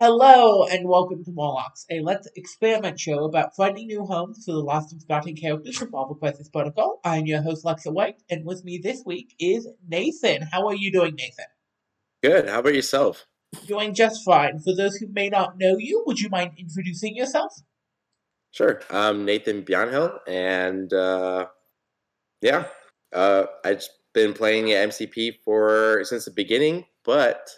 Hello and welcome to Morlocks, a Let's Experiment show about finding new homes for the lost and forgotten characters from Marvel Crisis Protocol. I'm your host, Lexa White, and with me this week is Nathan. How are you doing, Nathan? Good. How about yourself? Doing just fine. For those who may not know you, would you mind introducing yourself? Sure. I'm Nathan Bjornhill, and I've been playing at MCP since the beginning, but...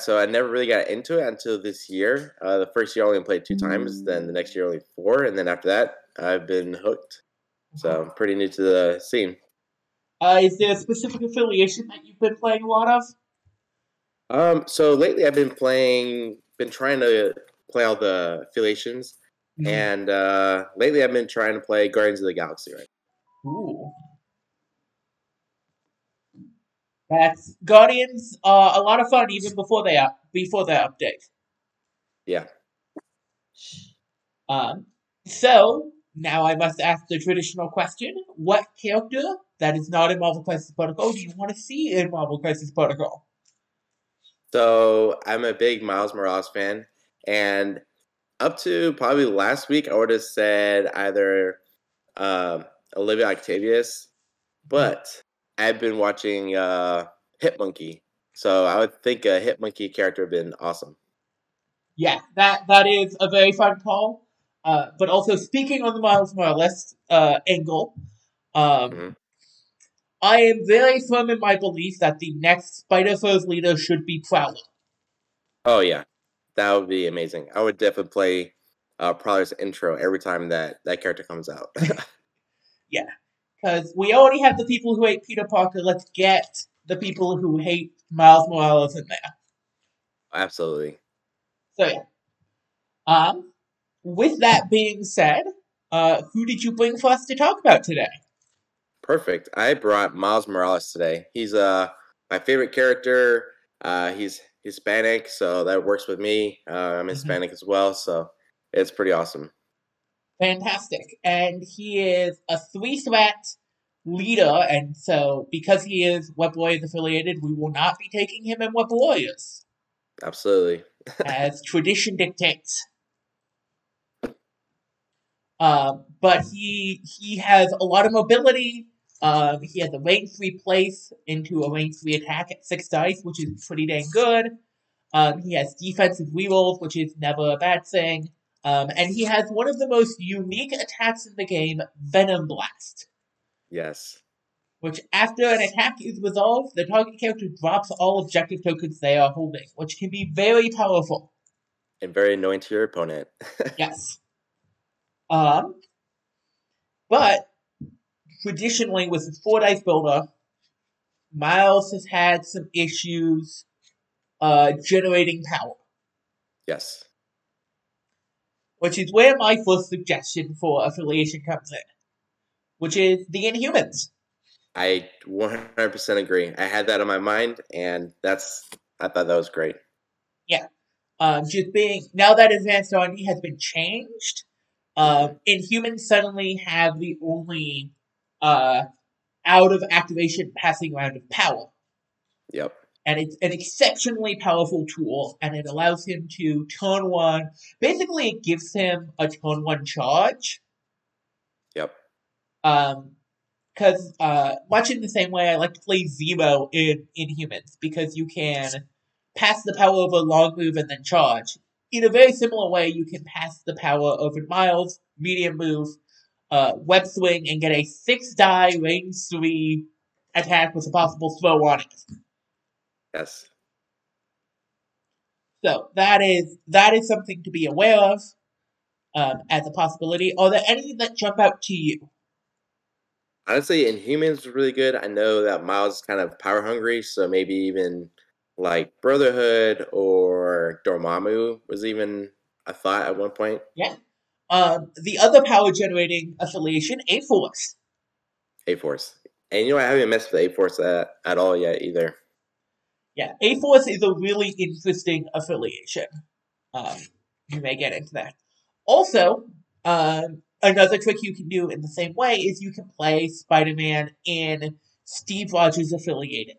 so I never really got into it until this year. The first year I only played 2 times, then the next year only 4, and then after that, I've been hooked. So I'm pretty new to the scene. Is there a specific affiliation that you've been playing a lot of? So lately I've been trying to play all the affiliations, and lately I've been trying to play Guardians of the Galaxy right now. Ooh. That's Guardians are a lot of fun even before their update. Yeah. So now I must ask the traditional question: what character that is not in Marvel Crisis Protocol do you want to see in Marvel Crisis Protocol? So I'm a big Miles Morales fan, and up to probably last week I would have said either Olivia Octavius, but I've been watching Hitmonkey, so I would think a Hitmonkey character would have been awesome. Yeah, that is a very fun call. But also, speaking on the Miles Morales angle, I am very firm in my belief that the next Spider-Foes leader should be Prowler. Oh, yeah. That would be amazing. I would definitely play Prowler's intro every time that character comes out. Yeah. Because we already have the people who hate Peter Parker. Let's get the people who hate Miles Morales in there. Absolutely. So, yeah. With that being said, who did you bring for us to talk about today? Perfect. I brought Miles Morales today. He's my favorite character. He's Hispanic, so that works with me. I'm Hispanic as well, so it's pretty awesome. Fantastic. And he is a 3-threat leader, and so because he is Web Warriors affiliated, we will not be taking him in Web Warriors. Absolutely. As tradition dictates. But he has a lot of mobility. He has a range 3 place into a range 3 attack at 6 dice, which is pretty dang good. He has defensive rerolls, which is never a bad thing. And he has one of the most unique attacks in the game, Venom Blast. Yes. Which, after an attack is resolved, the target character drops all objective tokens they are holding, which can be very powerful. And very annoying to your opponent. Yes. But, traditionally, with his 4-dice builder, Miles has had some issues generating power. Yes. Which is where my first suggestion for affiliation comes in, which is the Inhumans. I 100% agree. I had that on my mind, and I thought that was great. Yeah. Now that Advanced R&D has been changed, Inhumans suddenly have the only out-of-activation passing round of power. Yep. And it's an exceptionally powerful tool, and it allows him to turn 1. Basically, it gives him a turn 1 charge. Yep. Because much in the same way, I like to play Zemo in Inhumans, because you can pass the power of a long move and then charge. In a very similar way, you can pass the power of a Miles, medium move, web swing, and get a 6-die range 3 attack with a possible throw on it. Yes. So that is something to be aware of as a possibility. Are there any that jump out to you? Honestly, Inhumans was really good. I know that Miles is kind of power hungry, so maybe even like Brotherhood or Dormammu was even a thought at one point. Yeah. The other power generating affiliation, A Force. A Force. And I haven't messed with A Force at all yet either. Yeah, A Force is a really interesting affiliation. You may get into that. Also, another trick you can do in the same way is you can play Spider-Man in Steve Rogers affiliated.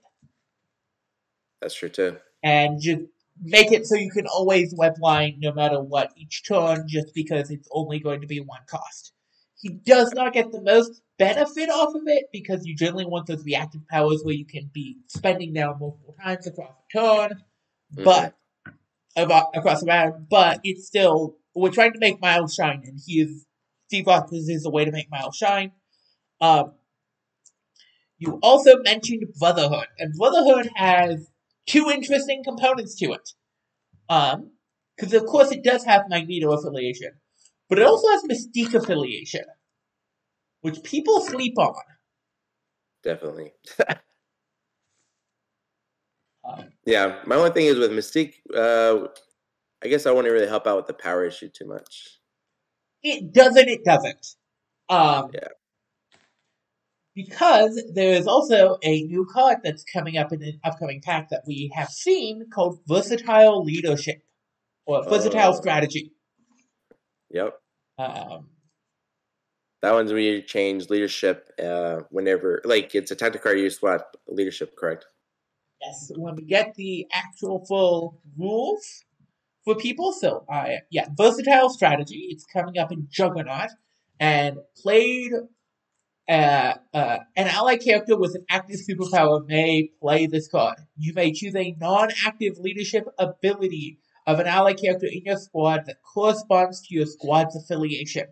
That's true too. And just make it so you can always webline no matter what each turn, just because it's only going to be one cost. He does not get the most benefit off of it, because you generally want those reactive powers where you can be spending them multiple times across a turn, but across a round, but it's still, we're trying to make Miles shine, and Steve Rogers is a way to make Miles shine. You also mentioned Brotherhood, and Brotherhood has two interesting components to it. Because of course it does have Magneto affiliation, but it also has Mystique affiliation, which people sleep on. Definitely. Yeah, my one thing is with Mystique, I guess I wouldn't really help out with the power issue too much. It doesn't. Because there is also a new card that's coming up in an upcoming pack that we have seen called Versatile Leadership, or Versatile Strategy. Yep. That one's where you change leadership whenever, like, it's a tactic card, you swap leadership, correct? Yes, when we get the actual full rules for people, so, Versatile Strategy, it's coming up in Juggernaut, and played, an ally character with an active superpower may play this card. You may choose a non-active leadership ability of an ally character in your squad that corresponds to your squad's affiliation.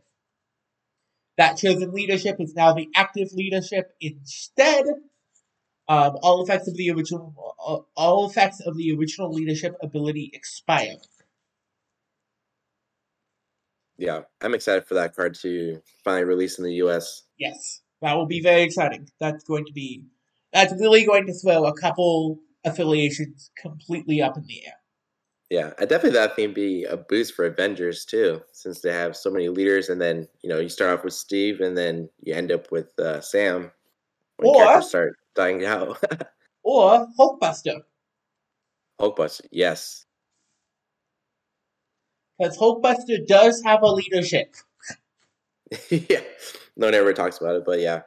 That chosen leadership is now the active leadership instead. All effects of the original leadership ability expire. Yeah, I'm excited for that card to finally release in the U.S. Yes, that will be very exciting. That's really going to throw a couple affiliations completely up in the air. Yeah, I definitely thought that'd be a boost for Avengers too, since they have so many leaders, and then you start off with Steve, and then you end up with Sam when characters start dying out. Or Hulkbuster. Hulkbuster, yes. Because Hulkbuster does have a leadership. Yeah, no one ever talks about it, but yeah.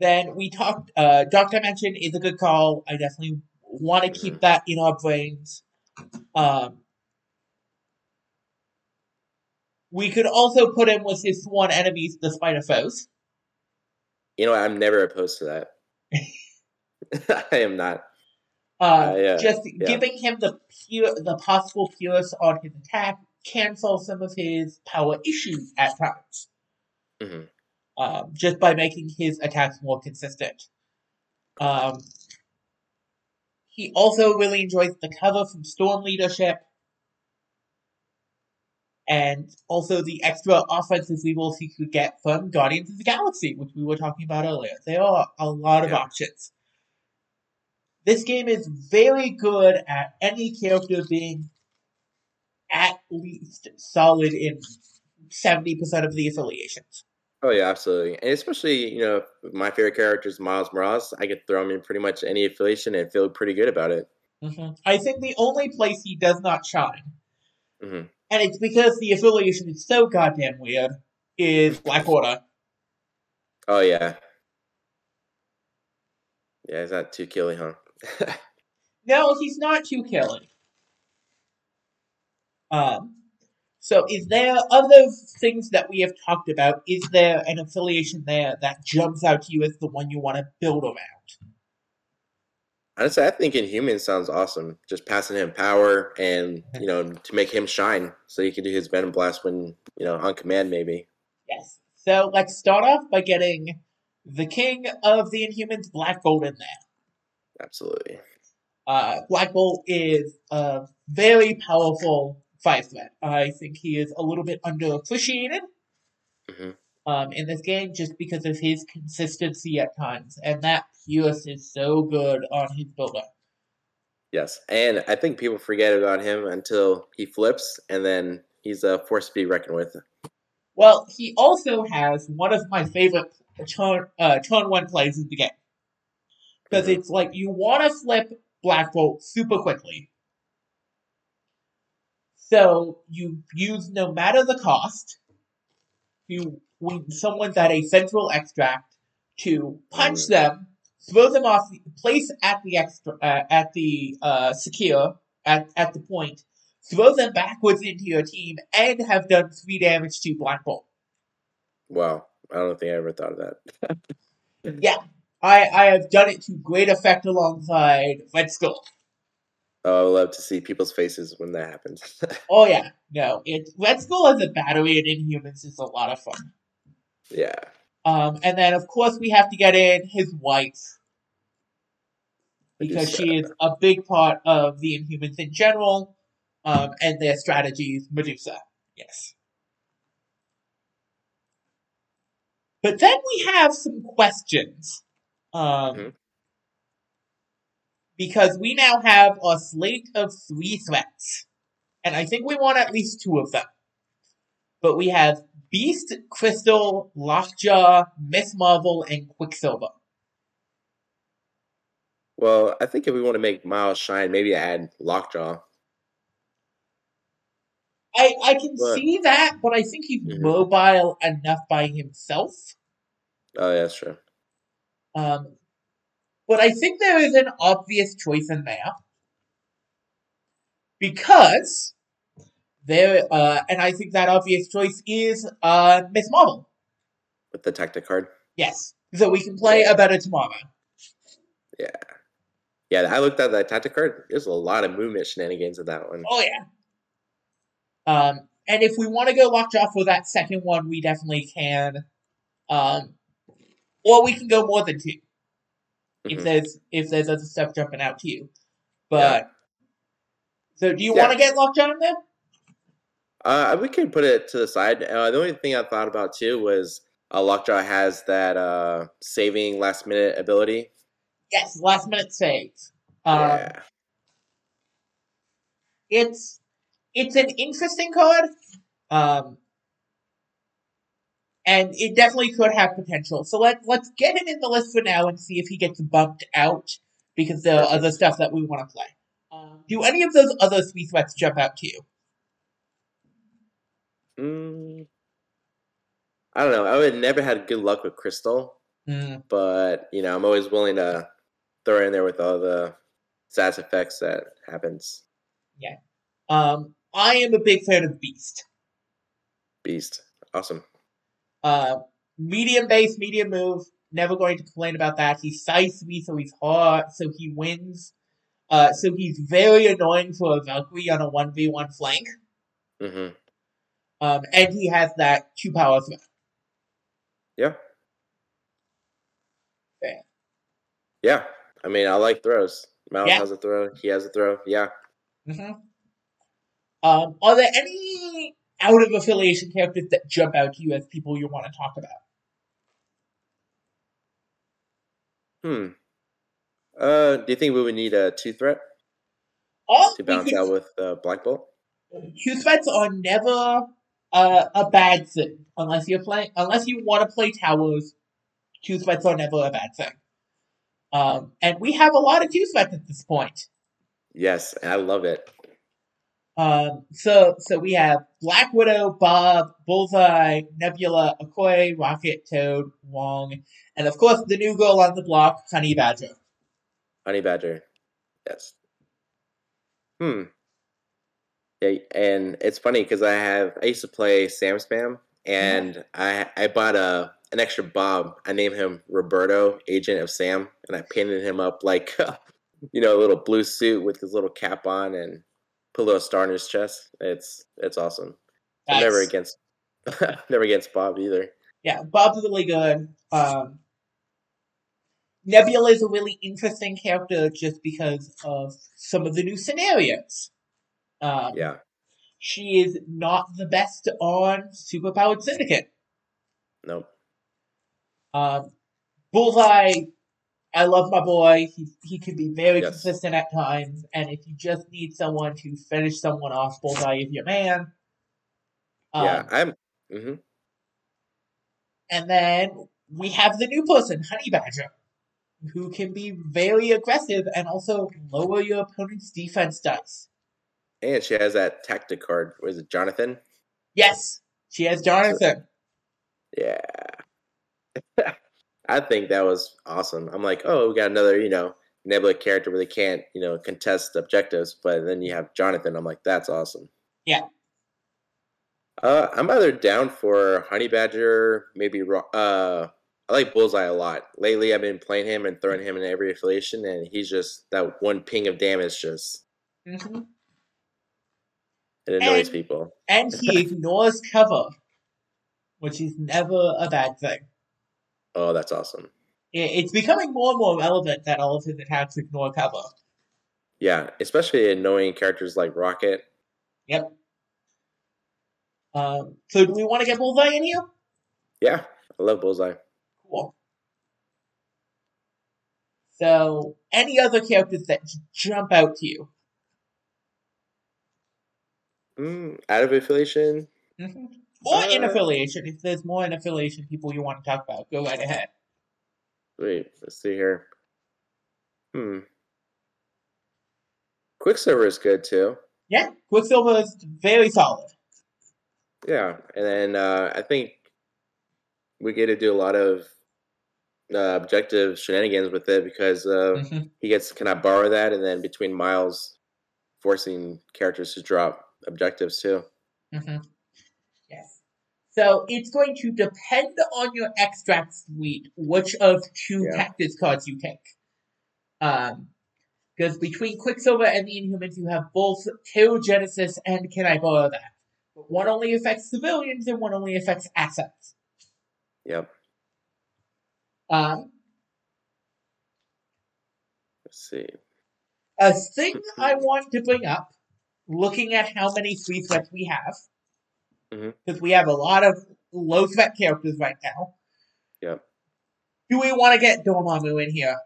Then we talked, Dark Dimension is a good call. I definitely want to keep that in our brains. We could also put him with his sworn enemies, the Spider Foes. You know what? I'm never opposed to that. I am not. Giving him the possible Pierce on his attack can solve some of his power issues at times. Mm-hmm. Just by making his attacks more consistent. He also really enjoys the cover from Storm Leadership, and also the extra offenses we will see you get from Guardians of the Galaxy, which we were talking about earlier. There are a lot of options. This game is very good at any character being at least solid in 70% of the affiliations. Oh, yeah, absolutely. And especially, my favorite character is Miles Morales. I could throw him in pretty much any affiliation and feel pretty good about it. Mm-hmm. I think the only place he does not shine, and it's because the affiliation is so goddamn weird, is Black Order. Oh, yeah. Yeah, he's not too killy, huh? No, he's not too killy. So is there, of those things that we have talked about, is there an affiliation there that jumps out to you as the one you want to build around? Honestly, I think Inhuman sounds awesome. Just passing him power and, to make him shine so he can do his Venom Blast when, on command maybe. Yes. So let's start off by getting the king of the Inhumans, Black Bolt, in there. Absolutely. Black Bolt is a very powerful five threat. I think he is a little bit underappreciated in this game just because of his consistency at times. And that Pierce is so good on his build-up. Yes, and I think people forget about him until he flips, and then he's a force to be reckoned with. Well, he also has one of my favorite turn one plays in the game. Because it's like you want to flip Black Bolt super quickly. So you use, no matter the cost, when someone's at a central extract, to punch them throw them off, place at the secure at the point, throw them backwards into your team, and have done 3 damage to Black Bolt. Wow, I don't think I ever thought of that. Yeah, I have done it to great effect alongside Red Skull. Oh, I love to see people's faces when that happens. Oh yeah, no, Red Skull as a battery in Inhumans is a lot of fun. Yeah. And then, of course, we have to get in his wife. Because she is a big part of the Inhumans in general, and their strategies. Medusa, yes. But then we have some questions. Because we now have a slate of 3 threats. And I think we want at least 2 of them. But we have Beast, Crystal, Lockjaw, Ms. Marvel, and Quicksilver. Well, I think if we want to make Miles shine, maybe add Lockjaw. I can see that, but I think he's mobile enough by himself. Oh, yeah, that's true. But I think there is an obvious choice in there. Because there, and I think that obvious choice is Ms. Marvel. With the tactic card? Yes. So we can play A Better Tomorrow. Yeah. Yeah, I looked at that tactic card. There's a lot of movement shenanigans in that one. Oh, yeah. And if we want to go Lockjaw for that second one, we definitely can. Or we can go more than 2. If there's other stuff jumping out to you. But, so do you want to get Lockjaw in there? We can put it to the side. The only thing I thought about, too, was Lockjaw has that saving last-minute ability. Yes, last-minute save. It's an interesting card, and it definitely could have potential. So let's get him in the list for now and see if he gets bumped out, because there are other stuff that we want to play. Do any of those other 3 threats jump out to you? I don't know. I would never had good luck with Crystal, but I'm always willing to throw it in there with all the SAS effects that happens. Yeah, I am a big fan of Beast. Beast, awesome. Medium base, medium move. Never going to complain about that. He's sizey, so he's hard, so he wins. So he's very annoying for a Valkyrie on a 1v1 flank. And he has that 2 power threat. Yeah. Yeah. Yeah. I mean, I like throws. Miles has a throw. He has a throw. Yeah. Are there any out of affiliation characters that jump out to you as people you want to talk about? Do you think we would need a 2 threat to balance out with Black Bolt? 2 threats are never a bad thing, unless you want to play towers. 2 threats are never a bad thing, and we have a lot of 2 threats at this point. Yes, I love it. So we have Black Widow, Bob, Bullseye, Nebula, Okoye, Rocket, Toad, Wong, and of course the new girl on the block, Honey Badger. Honey Badger, yes. Yeah, and it's funny because I used to play Sam Spam, and I bought an extra Bob. I named him Roberto, Agent of Sam, and I painted him up like, a little blue suit with his little cap on, and put a little star in his chest. It's awesome. Nice. I'm never against Bob either. Yeah, Bob's really good. Nebula is a really interesting character just because of some of the new scenarios. She is not the best on Superpowered Syndicate. Nope. Bullseye, I love my boy. He can be very consistent at times, and if you just need someone to finish someone off, Bullseye is your man. And then we have the new person, Honey Badger, who can be very aggressive and also lower your opponent's defense dice. And she has that tactic card. Was it Jonathan? Yes, she has Jonathan. Yeah. I think that was awesome. I'm like, oh, we got another, you know, Nebula character where they can't, you know, contest objectives, but then you have Jonathan. I'm like, that's awesome. Yeah. I'm either down for Honey Badger, maybe. I like Bullseye a lot. Lately, I've been playing him and throwing him in every affiliation, and he's just that one ping of damage just. Mm-hmm. It annoys people. And he ignores cover, which is never a bad thing. Oh, that's awesome. It's becoming more and more relevant that all of his attacks ignore cover. Yeah, especially annoying characters like Rocket. Yep. So do we want to get Bullseye in here? Yeah, I love Bullseye. Cool. So, any other characters that jump out to you? Out of affiliation? Mm-hmm. Or in affiliation. If there's more in affiliation people you want to talk about, go right ahead. Wait, let's see here. Quicksilver is good, too. Yeah, Quicksilver is very solid. Yeah, and then I think we get to do a lot of objective shenanigans with it because he gets, can I borrow that? And then between Miles forcing characters to drop objectives, too. Mm-hmm. Yes. So it's going to depend on your extract suite which of two Cactus cards you take. Because between Quicksilver and the Inhumans, you have both Genesis and Can I Borrow That? But one only affects civilians and one only affects assets. Yep. Let's see. A thing I want to bring up, looking at how many free threats we have, because we have a lot of low threat characters right now. Yep. Do we want to get Dormammu in here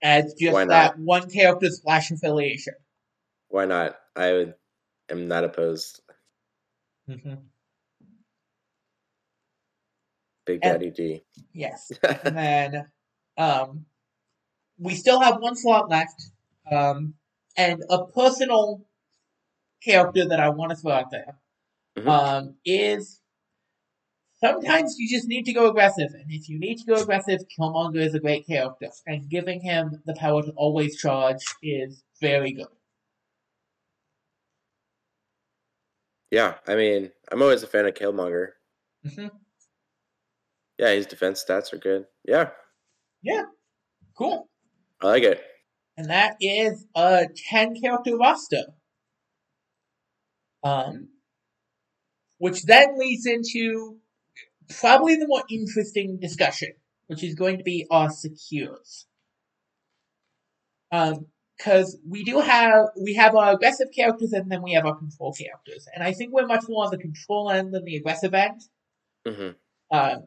as just that one character splash affiliation? Why not? I am not opposed. Mm-hmm. Big Daddy D. Yes. And then we still have one slot left, and a personal character that I want to throw out there. Mm-hmm. Is sometimes you just need to go aggressive, and if you need to go aggressive, Killmonger is a great character, and giving him the power to always charge is very good. Yeah, I mean, I'm always a fan of Killmonger. Mm-hmm. Yeah, his defense stats are good. Yeah. Yeah. Cool. I like it. And that is a 10-character roster. Which then leads into probably the more interesting discussion, which is going to be our secures. Because we have our aggressive characters and then we have our control characters. And I think we're much more on the control end than the aggressive end. Mm-hmm.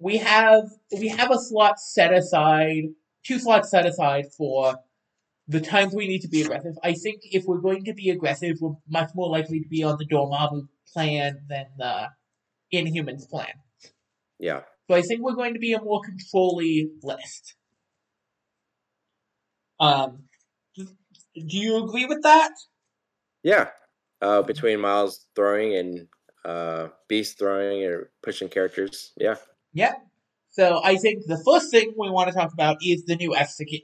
We have a slot set aside, 2 slots set aside for the times we need to be aggressive. I think if we're going to be aggressive, we're much more likely to be on the Dormammu plan than the Inhumans plan. Yeah. So I think we're going to be a more control-y list. Do you agree with that? Yeah. Between Miles throwing and Beast throwing or pushing characters. Yeah. Yeah. So I think the first thing we want to talk about is the new F-Secure.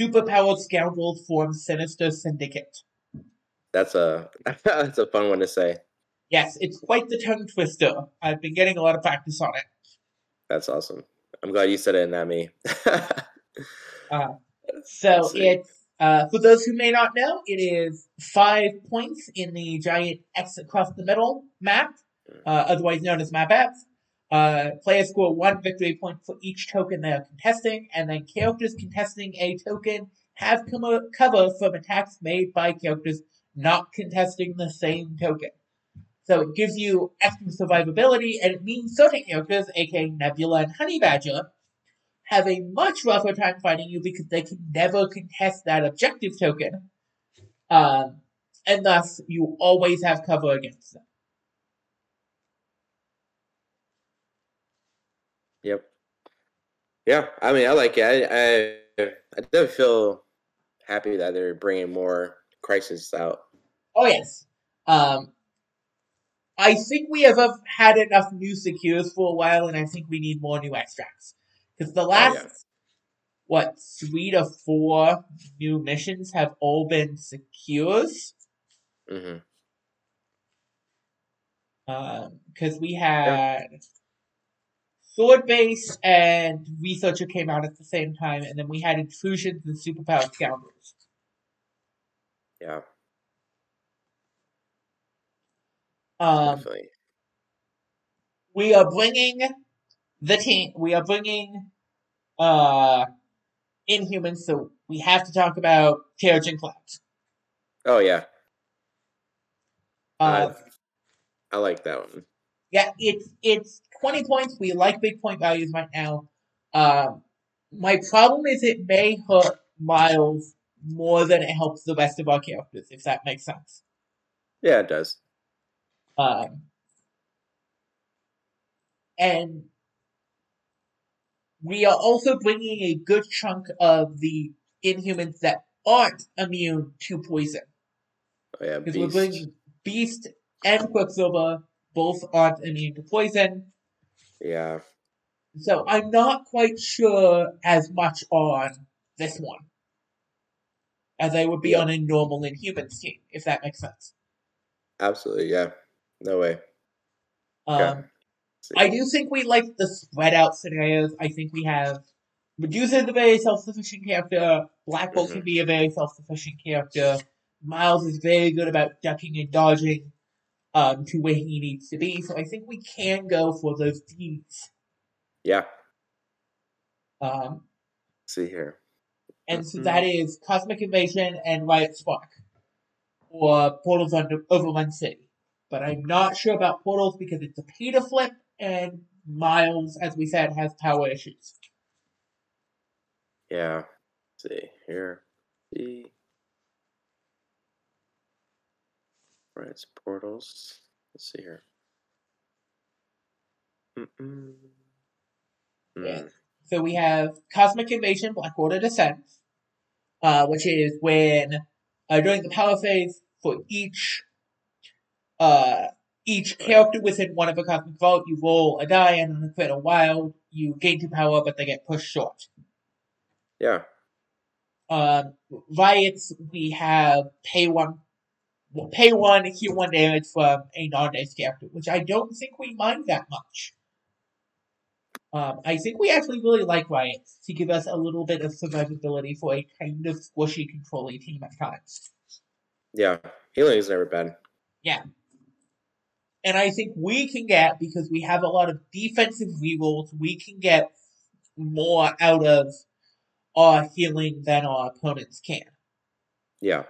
Superpowered Scoundrels Form Sinister Syndicate. That's a fun one to say. Yes, it's quite the tongue twister. I've been getting a lot of practice on it. That's awesome. I'm glad you said it and not me. So it's, for those who may not know, it is 5 points in the giant X across the middle map, otherwise known as map apps. Players score 1 victory point for each token they are contesting, and then characters contesting a token have cover from attacks made by characters not contesting the same token. So it gives you extra survivability, and it means certain characters, aka Nebula and Honey Badger, have a much rougher time fighting you because they can never contest that objective token, and thus you always have cover against them. Yep. Yeah, I mean, I like it. I definitely feel happy that they're bringing more Crisis out. Oh, yes. I think we have had enough new secures for a while, and I think we need more new extracts. Because the last, what, 3 to 4 new missions have all been secures. Mm-hmm. Because we had Sword Base and Researcher came out at the same time, and then we had Intrusions and Superpowered Scoundrels. Yeah. Definitely. We are bringing the team. We are bringing Inhumans, so we have to talk about Carriage and Clouds. Oh yeah. I like that one. Yeah, it's 20 points. We like big point values right now. My problem is it may hurt Miles more than it helps the rest of our characters, if that makes sense. Yeah, it does. And we are also bringing a good chunk of the Inhumans that aren't immune to poison. Oh yeah, Beast. We're bringing Beast and Quicksilver, both aren't immune to poison. Yeah. So I'm not quite sure as much on this one as I would be on a normal Inhumans team, if that makes sense. Absolutely, yeah. No way. Yeah. I do think we like the spread out scenarios. I think we have Medusa is a very self-sufficient character. Black Bolt can be a very self-sufficient character. Miles is very good about ducking and dodging to where he needs to be. So I think we can go for those deeds. Yeah. Let's see here. And so that is Cosmic Invasion and Riot Spark. Or Portals Overrun City. But I'm not sure about Portals because it's a pay-to-flip, and Miles, as we said, has power issues. Yeah. Let's see here. See. Right, it's Portals. Let's see here. Yeah. So we have Cosmic Invasion, Black Order Descends, which is when, during the power phase, for each character within one of a Cosmic Vault, you roll a die, and on a crit or wild, you gain 2 power, but they get pushed short. Yeah. Riots, we have pay one, heal one damage from a non-dice character, which I don't think we mind that much. I think we actually really like Riots to give us a little bit of survivability for a kind of squishy, controlling team at times. Yeah, healing is never bad. Yeah. And I think we can get, because we have a lot of defensive rerolls, we can get more out of our healing than our opponents can. Yeah.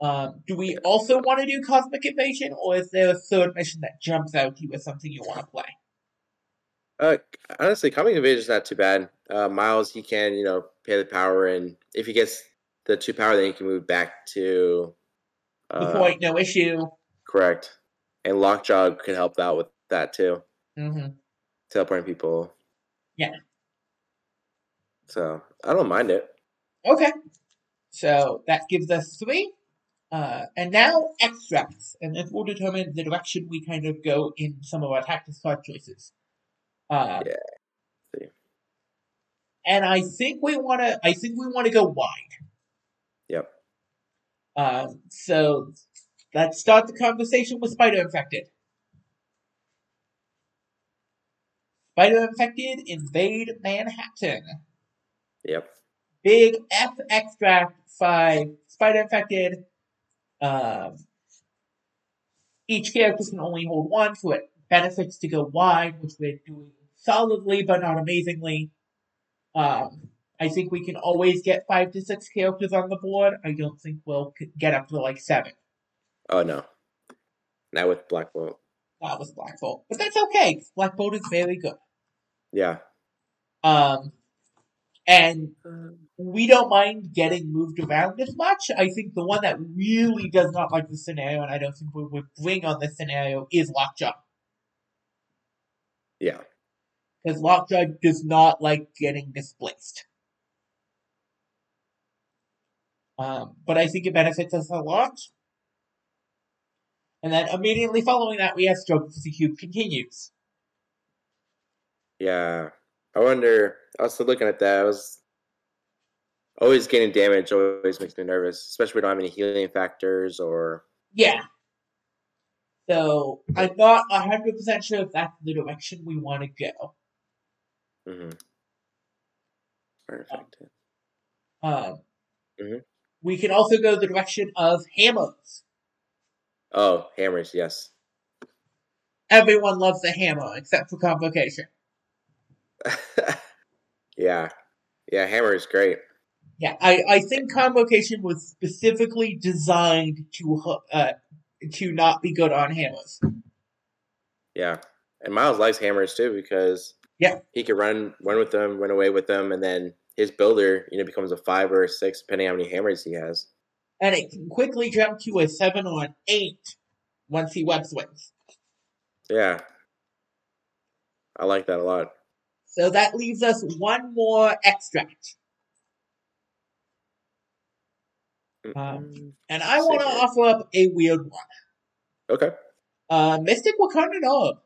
Do we also want to do Cosmic Invasion, or is there a third mission that jumps out to you as something you want to play? Honestly, Cosmic Invasion is not too bad. Miles, he can, pay the power, and if he gets the 2 power, then he can move back to the point, no issue. Correct. And Lockjaw can help out with that, too. Mm-hmm. Teleporting people. Yeah. So, I don't mind it. Okay. So, that gives us 3. And now, extracts. And this will determine the direction we kind of go in some of our tactics card choices. Yeah. And I think we want to go wide. Yep. So let's start the conversation with Spider Infected. Spider Infected invade Manhattan. Yep. Big F extract by Spider Infected. Each character can only hold one, so it benefits to go wide, which we're doing solidly but not amazingly. I think we can always get 5 to 6 characters on the board. I don't think we'll get up to, 7. Oh, no. Not with Black Bolt. Not with Black Bolt. But that's okay. Black Bolt is very good. Yeah. And we don't mind getting moved around as much. I think the one that really does not like the scenario, and I don't think we would bring on this scenario, is Lockjaw. Yeah. Because Lockjaw does not like getting displaced. But I think it benefits us a lot. And then immediately following that, we have Struggle for the Cube continues. Yeah. I wonder, also looking at that, I was always getting damage always makes me nervous, especially when I don't have any healing factors or... Yeah. So, I'm not 100% sure if that's the direction we want to go. Mm-hmm. Perfect. Mm-hmm. We can also go the direction of hammers. Oh, hammers, yes. Everyone loves a hammer, except for Convocation. Yeah. Yeah, hammer is great. Yeah, I think Convocation was specifically designed to not be good on hammers. Yeah. And Miles likes hammers, too, because he could run with them, run away with them, and then his builder, becomes a 5 or a 6, depending on how many hammers he has. And it can quickly jump to a 7 or an 8 once he web swings. Yeah. I like that a lot. So that leaves us one more extract. And I want to offer up a weird one. Okay. Mystic Wakandan Orb.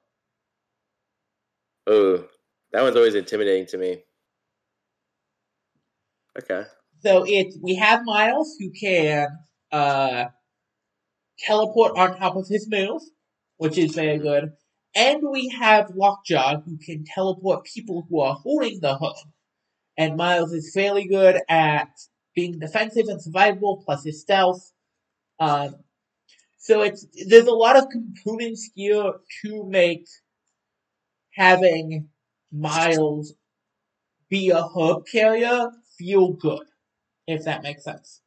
Oh, that one's always intimidating to me. Okay. So we have Miles who can teleport on top of his move, which is very good. And we have Lockjaw who can teleport people who are holding the hook. And Miles is fairly good at being defensive and survivable, plus his stealth. So there's a lot of components here to make having Miles be a herb carrier feel good, if that makes sense.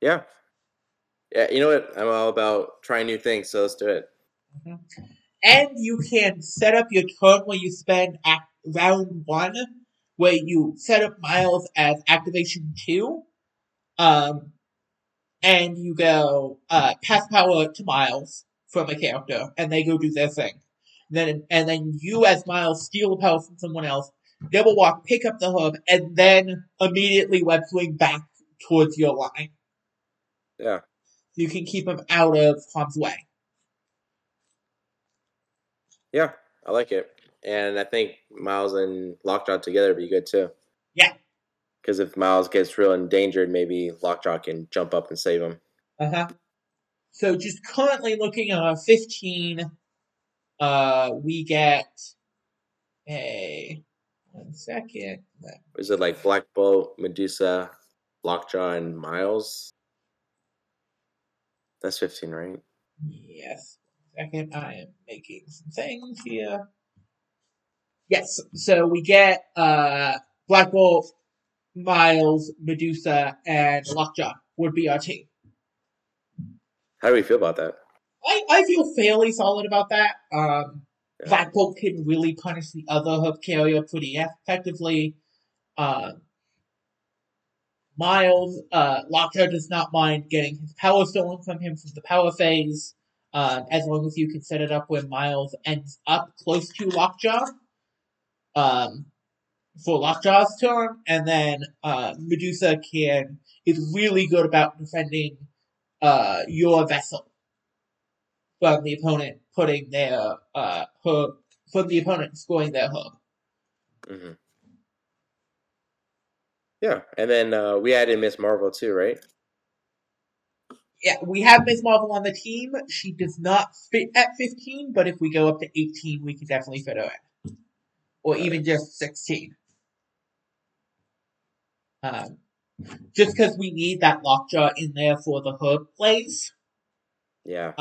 Yeah. Yeah, you know what? I'm all about trying new things, so let's do it. Mm-hmm. And you can set up your turn where you spend round 1, where you set up Miles as activation 2, and you go pass power to Miles from a character, and they go do their thing. Then you as Miles steal the power from someone else, double walk, pick up the herb, and then immediately web swing back towards your line. Yeah. You can keep him out of harm's way. Yeah, I like it. And I think Miles and Lockjaw together would be good, too. Yeah. Because if Miles gets real endangered, maybe Lockjaw can jump up and save him. Uh-huh. So just currently looking at 15, we get a... One second. Is it like Black Bolt, Medusa, Lockjaw, and Miles? That's 15, right? Yes. Second, I am making some things here. Yes, so we get Black Bolt, Miles, Medusa, and Lockjaw would be our team. How do we feel about that? I feel fairly solid about that. Yeah. Black Bolt can really punish the other herb carrier pretty effectively. Miles, Lockjaw does not mind getting his power stolen from him from the power phase. As long as you can set it up where Miles ends up close to Lockjaw for Lockjaw's turn, and then Medusa is really good about defending your vessel from the opponent putting their herb, from the opponent scoring their herb. Mm-hmm. Yeah, and then we added Ms. Marvel too, right? Yeah, we have Ms. Marvel on the team. She does not fit at 15, but if we go up to 18, we can definitely fit her in. Or even just 16. Just because we need that Lockjaw in there for the herb plays. Yeah.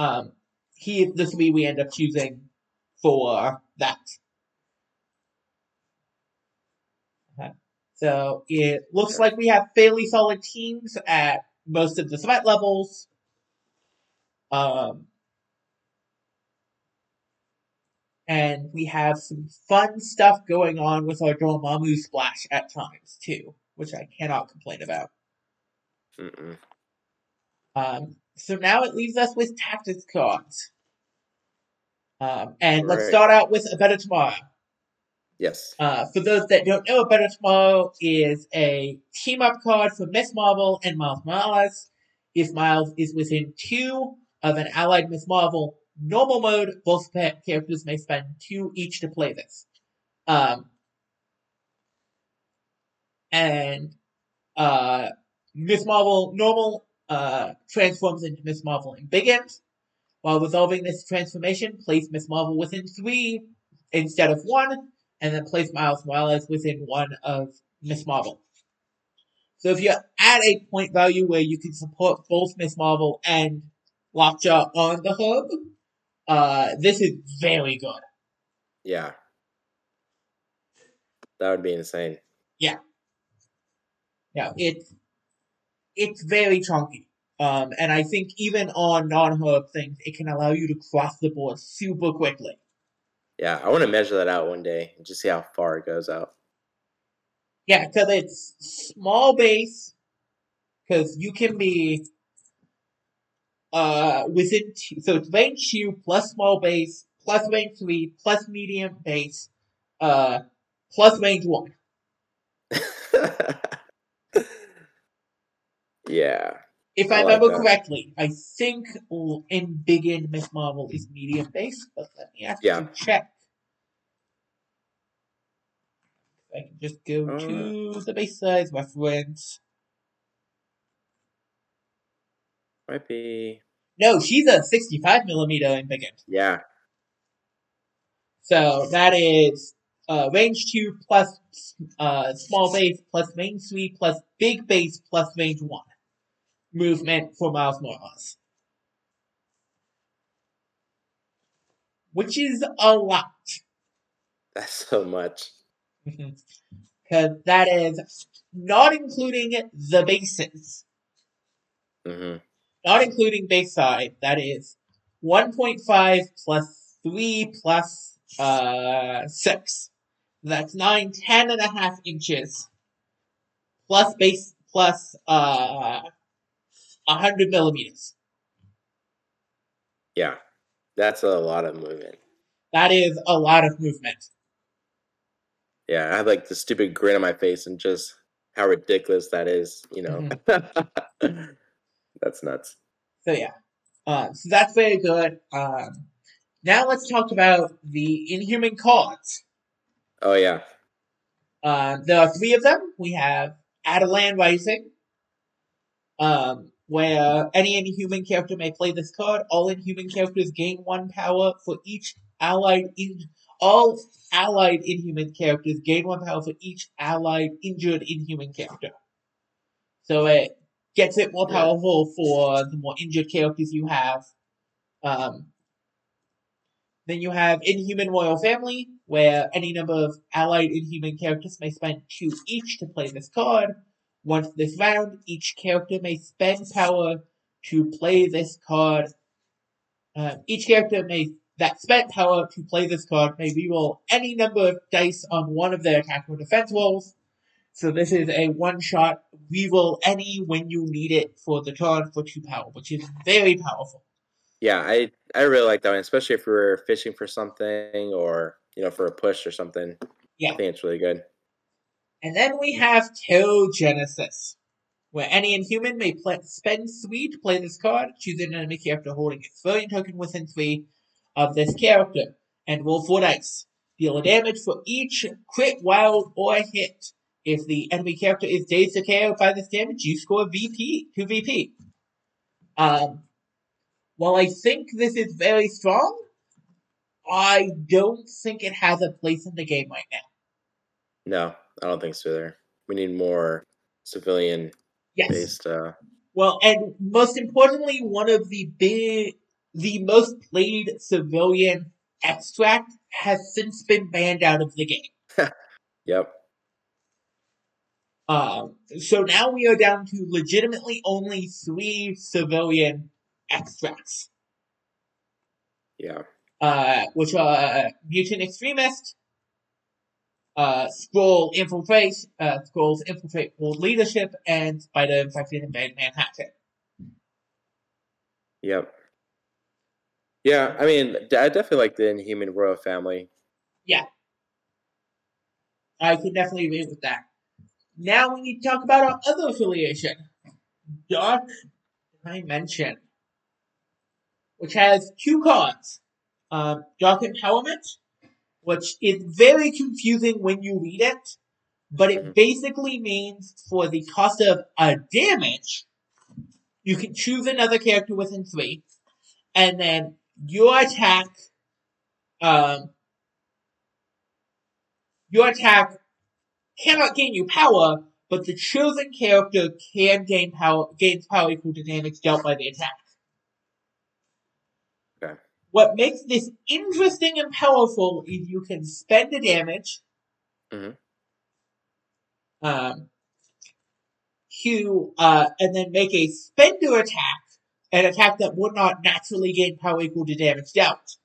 He is the 3 we end up choosing for that. So it looks like we have fairly solid teams at most of the threat levels. And we have some fun stuff going on with our Dormammu splash at times, too, which I cannot complain about. So now it leaves us with tactics cards. And let's start out with A Better Tomorrow. Yes. For those that don't know, A Better Tomorrow is a team-up card for Ms. Marvel and Miles Morales. If Miles is within 2 of an allied Ms. Marvel, normal mode, both characters may spend 2 each to play this. And Ms. Marvel normal transforms into Ms. Marvel and begins. While resolving this transformation, place Ms. Marvel within 3 instead of 1, and then place Miles Morales within 1 of Ms. Marvel. So if you're at a point value where you can support both Ms. Marvel and Lockjaw on the hub, this is very good. Yeah. That would be insane. Yeah. No, it's very chunky. And I think even on non-hub things, it can allow you to cross the board super quickly. Yeah, I want to measure that out one day and just see how far it goes out. Yeah, because it's small base, because you can be within two, so it's range 2 plus small base plus range 3 plus medium base plus range 1. Yeah. If I remember correctly, I think in Begin, Ms. Marvel is medium base, but let me actually check. I can just go to the base size reference. Might be. No, she's a 65mm in Begin. Yeah. So that is range 2 plus small base plus range 3 plus big base plus range 1. Movement for Miles Morales. Which is a lot. That's so much. Because that is not including the bases. Mm-hmm. Not including base side. That is 1.5 plus 3 plus 6. That's 10.5 inches. Plus base, plus 100mm. Yeah. That's a lot of movement. That is a lot of movement. Yeah, I have like the stupid grin on my face and just how ridiculous that is, you know. Mm-hmm. That's nuts. So yeah. So that's very good. Now let's talk about the Inhuman cards. Oh yeah. There are 3 of them. We have Adelan Rising. Where any Inhuman character may play this card. All Inhuman characters gain 1 power for each allied all allied Inhuman characters gain 1 power for each allied injured Inhuman character. So it gets it more powerful for the more injured characters you have. Then you have Inhuman Royal Family, where any number of allied Inhuman characters may spend 2 each to play this card. Once this round, each character may spend power to play this card. Each character that spent power to play this card may reroll any number of dice on 1 of their attack or defense rolls. So this is a one-shot reroll any when you need it for the turn for 2 power, which is very powerful. Yeah, I really like that one, especially if we're fishing for something or for a push or something. Yeah. I think it's really good. And then we have Terogenesis, where any Inhuman may spend 3 to play this card, choose an enemy character holding its variant token within 3 of this character, and roll 4 dice. Deal a damage for each crit, wild, or hit. If the enemy character is dazed or KO'd by this damage, you score VP, 2 VP. While I think this is very strong, I don't think it has a place in the game right now. No. I don't think so either. We need more civilian based Well, and most importantly, one of the most played civilian extract has since been banned out of the game. Yep. So now we are down to legitimately only 3 civilian extracts. Yeah. Which are Mutant Extremist, Scrolls Infiltrate World Leadership, and Spider Infected and Batman Hatchet. Yep. Yeah, I mean, I definitely like the Inhuman Royal Family. Yeah. I can definitely agree with that. Now we need to talk about our other affiliation. Dark Dimension. which has two cards. Dark Empowerment, which is very confusing when you read it, but it basically means for the cost of a damage, you can choose another character within 3, and then your attack cannot gain you power, but the chosen character can gain power equal to damage dealt by the attack. Okay. What makes this interesting and powerful is you can spend the damage and then make a spender attack, an attack that would not naturally gain power equal to damage dealt.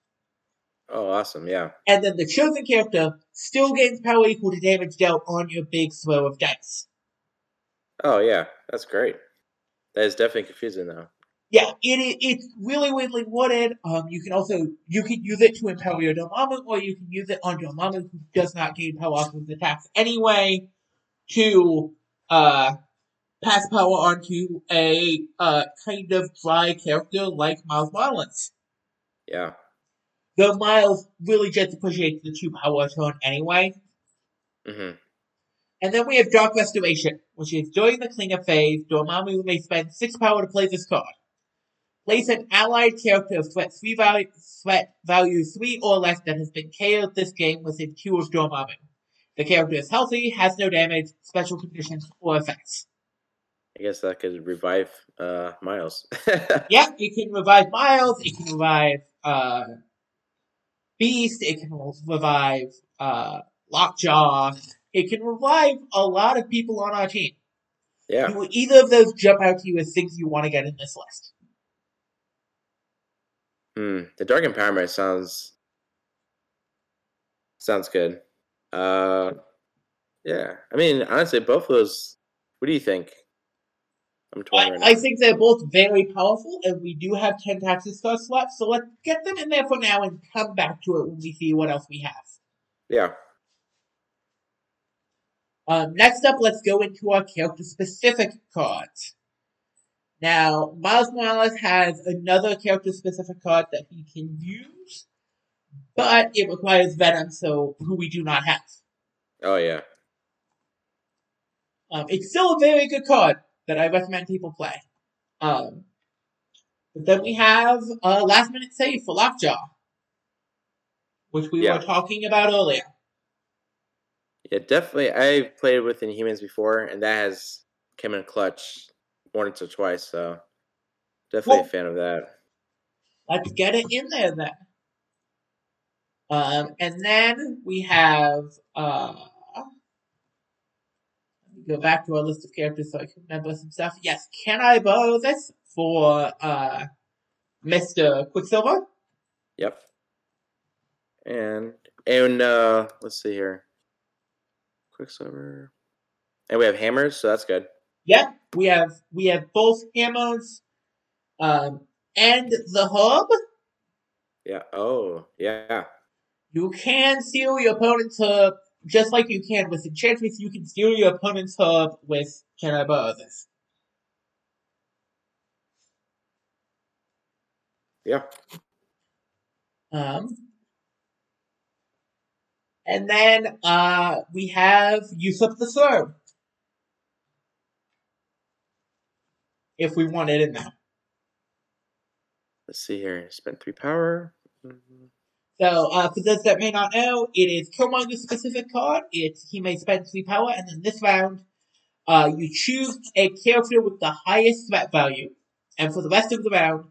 Oh, awesome, yeah. And then the chosen character still gains power equal to damage dealt on your big throw of dice. Oh, yeah, that's great. That is definitely confusing, though. Yeah, it's really weirdly worded. You can use it to empower your Dormammu, or you can use it on Dormammu, who does not gain power off of the attacks anyway, to pass power onto a kind of dry character like Miles Morales. Yeah. Though Miles really just appreciates the 2-power turn anyway. Mm-hmm. And then we have Dark Restoration, which is during the cleanup phase, Dormammu may spend 6 power to play this card. Place an allied character of threat value 3 or less that has been KO'd this game within 2 of Dormammu. The character is healthy, has no damage, special conditions, or effects. I guess that could revive Miles. Yeah, it can revive Miles, it can revive Beast, it can revive Lockjaw, it can revive a lot of people on our team. Yeah. Do either of those jump out to you as things you want to get in this list? The Dark Empowerment sounds good. Yeah. I mean, honestly, both of those, what do you think? I think they're both very powerful, and we do have 10 Taxis Star slots, so let's get them in there for now and come back to it when we see what else we have. Yeah. Next up, let's go into our character-specific cards. Now, Miles Morales has another character-specific card that he can use, but it requires Venom, so who we do not have. Oh, yeah. It's still a very good card that I recommend people play. But then we have a last-minute save for Lockjaw, which we were talking about earlier. Yeah, definitely. I've played with Inhumans before, and that has come in clutch once or twice, so definitely a fan of that. Let's get it in there, then. And then we have... go back to our list of characters so I can remember some stuff. Yes, can I borrow this for Mr. Quicksilver? Yep. And let's see here. Quicksilver. And we have hammers, so that's good. Yep, we have both hammers and the hub. Yeah, oh, yeah. You can steal your opponent's hub. Just like you can with enchantments, you can steal your opponent's hub with Can I Borrow This? Yeah. And then we have Use Up the Throw. If we want it in there. Let's see here. Spend 3 power. Mm-hmm. So, for those that may not know, it is Killmonger's specific card. He may spend 3 power, and then this round, you choose a character with the highest threat value. And for the rest of the round,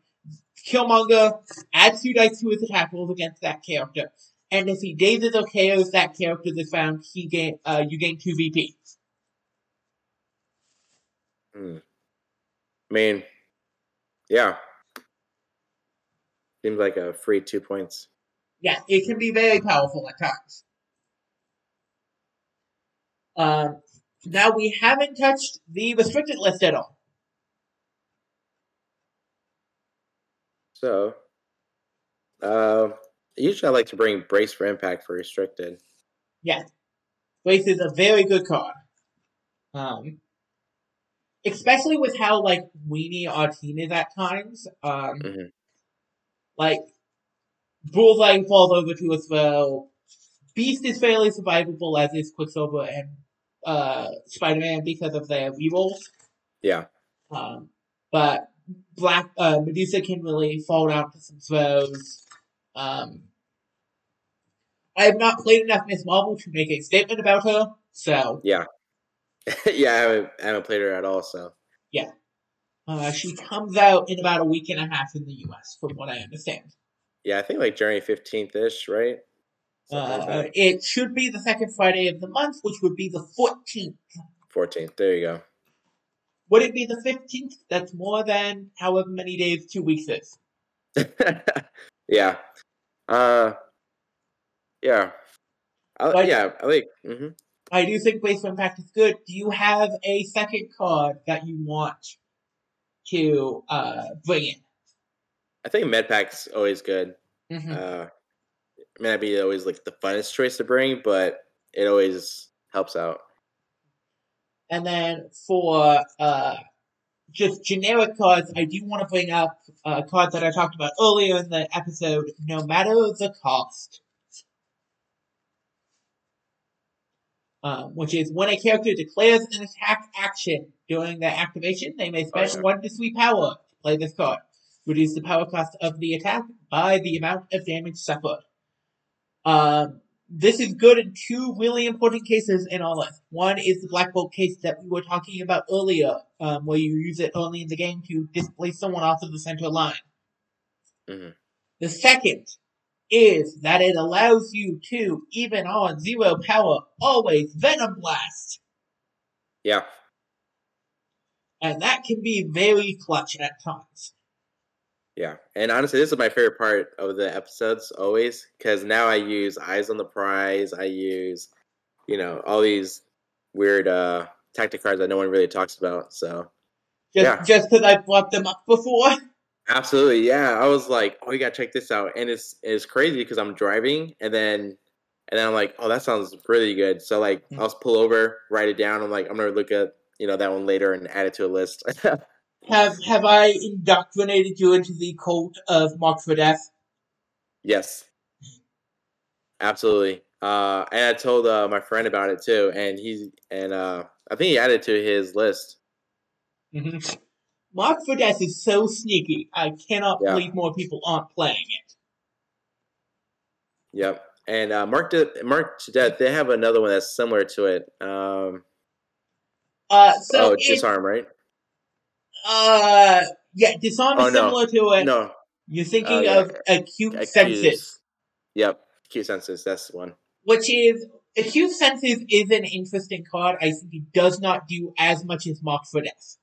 Killmonger adds 2 dice to his attack rolls against that character. And if he dazes or KOs that character this round, you gain 2 VP. I mean, yeah. Seems like a free 2 points. Yeah, it can be very powerful at times. Now, we haven't touched the restricted list at all. So, usually I like to bring Brace for Impact for restricted. Yeah. Brace is a very good card. Especially with how, weenie our team is at times. Like, Bullseye falls over to as well. Beast is fairly survivable, as is Quicksilver and Spider-Man because of their rerolls. Yeah. But Medusa can really fall down to some throws. I have not played enough Ms. Marvel to make a statement about her, so... Yeah. I haven't played her at all, so... Yeah. She comes out in about a week and a half in the U.S., from what I understand. Yeah, I think like January 15th-ish, right? It should be the second Friday of the month, which would be the 14th. 14th, there you go. Would it be the 15th? That's more than however many days 2 weeks is. Yeah. Yeah. Mm-hmm. I do think Waste Impact is good. Do you have a second card that you want to bring in? I think Medpack's always good. Mm-hmm. May not be always like the funnest choice to bring, but it always helps out. And then for just generic cards, I do want to bring up a card that I talked about earlier in the episode, No Matter the Cost. Which is when a character declares an attack action during their activation, they may spend 1 to 3 power to play this card. Reduce the power cost of the attack by the amount of damage suffered. This is good in two really important cases in our list. One is the Black Bolt case that we were talking about earlier, where you use it only in the game to displace someone off of the center line. Mm-hmm. The second is that it allows you to, even on zero power, always Venom Blast. Yeah. And that can be very clutch at times. Yeah, and honestly, this is my favorite part of the episodes, always, because now I use Eyes on the Prize, I use, all these weird tactic cards that no one really talks about, so... Just because I brought them up before? Absolutely, yeah. I was like, oh, you gotta check this out, and it's crazy because I'm driving, and then I'm like, oh, that sounds really good, so, like, mm-hmm. I'll just pull over, write it down, I'm like, I'm gonna look at, that one later and add it to a list. Have I indoctrinated you into the cult of Mark for Death? Yes. Absolutely. And I told my friend about it too, and I think he added it to his list. Mm-hmm. Mark for Death is so sneaky. I cannot believe more people aren't playing it. Yep. And Mark to Death, they have another one that's similar to it. Disarm, right? Disarm is similar to it. No. You're thinking of Acute Senses. Yep, Acute Senses, that's the one. Which is, Acute Senses is an interesting card. I think it does not do as much as Marked for Death.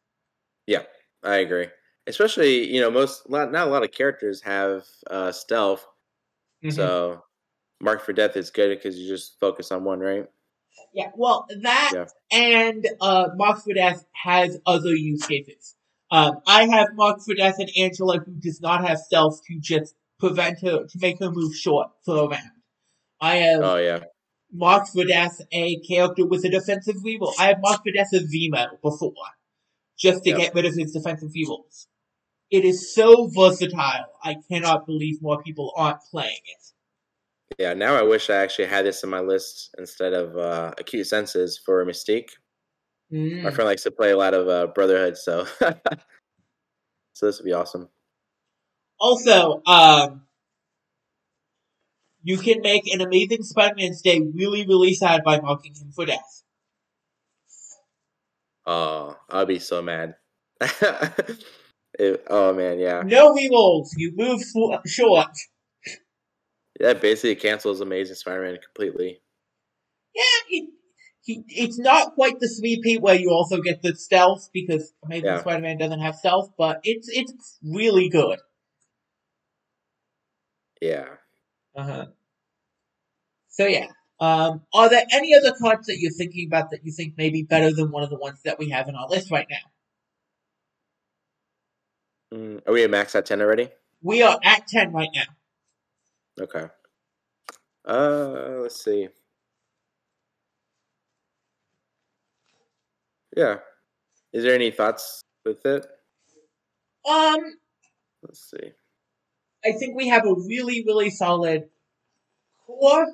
Yeah, I agree. Especially, not a lot of characters have stealth. Mm-hmm. So, Marked for Death is good because you just focus on one, right? Yeah, well, and Marked for Death has other use cases. I have Marked for Death and Angela, who does not have stealth, to just prevent her, to make her move short for a round. I have Marked for Death a character with a defensive reroll. I have Marked for Death a Vemo before, just to get rid of his defensive rerolls. It is so versatile, I cannot believe more people aren't playing it. Yeah, now I wish I actually had this in my list instead of Acute Senses for Mystique. Mm. My friend likes to play a lot of Brotherhood, so this would be awesome. Also, you can make an amazing Spider-Man stay really, really sad by marking him for death. Oh, I'll be so mad. Oh, man, yeah. No rerolls. You move short. Yeah, basically cancels Amazing Spider-Man completely. Yeah, it's not quite the 3P where you also get the stealth, because Amazing Spider-Man doesn't have stealth, but it's really good. Yeah. Uh-huh. So, yeah. Are there any other cards that you're thinking about that you think may be better than one of the ones that we have in our list right now? Are we at max at 10 already? We are at 10 right now. Okay. Let's see. Yeah. Is there any thoughts with it? Let's see. I think we have a really, really solid core.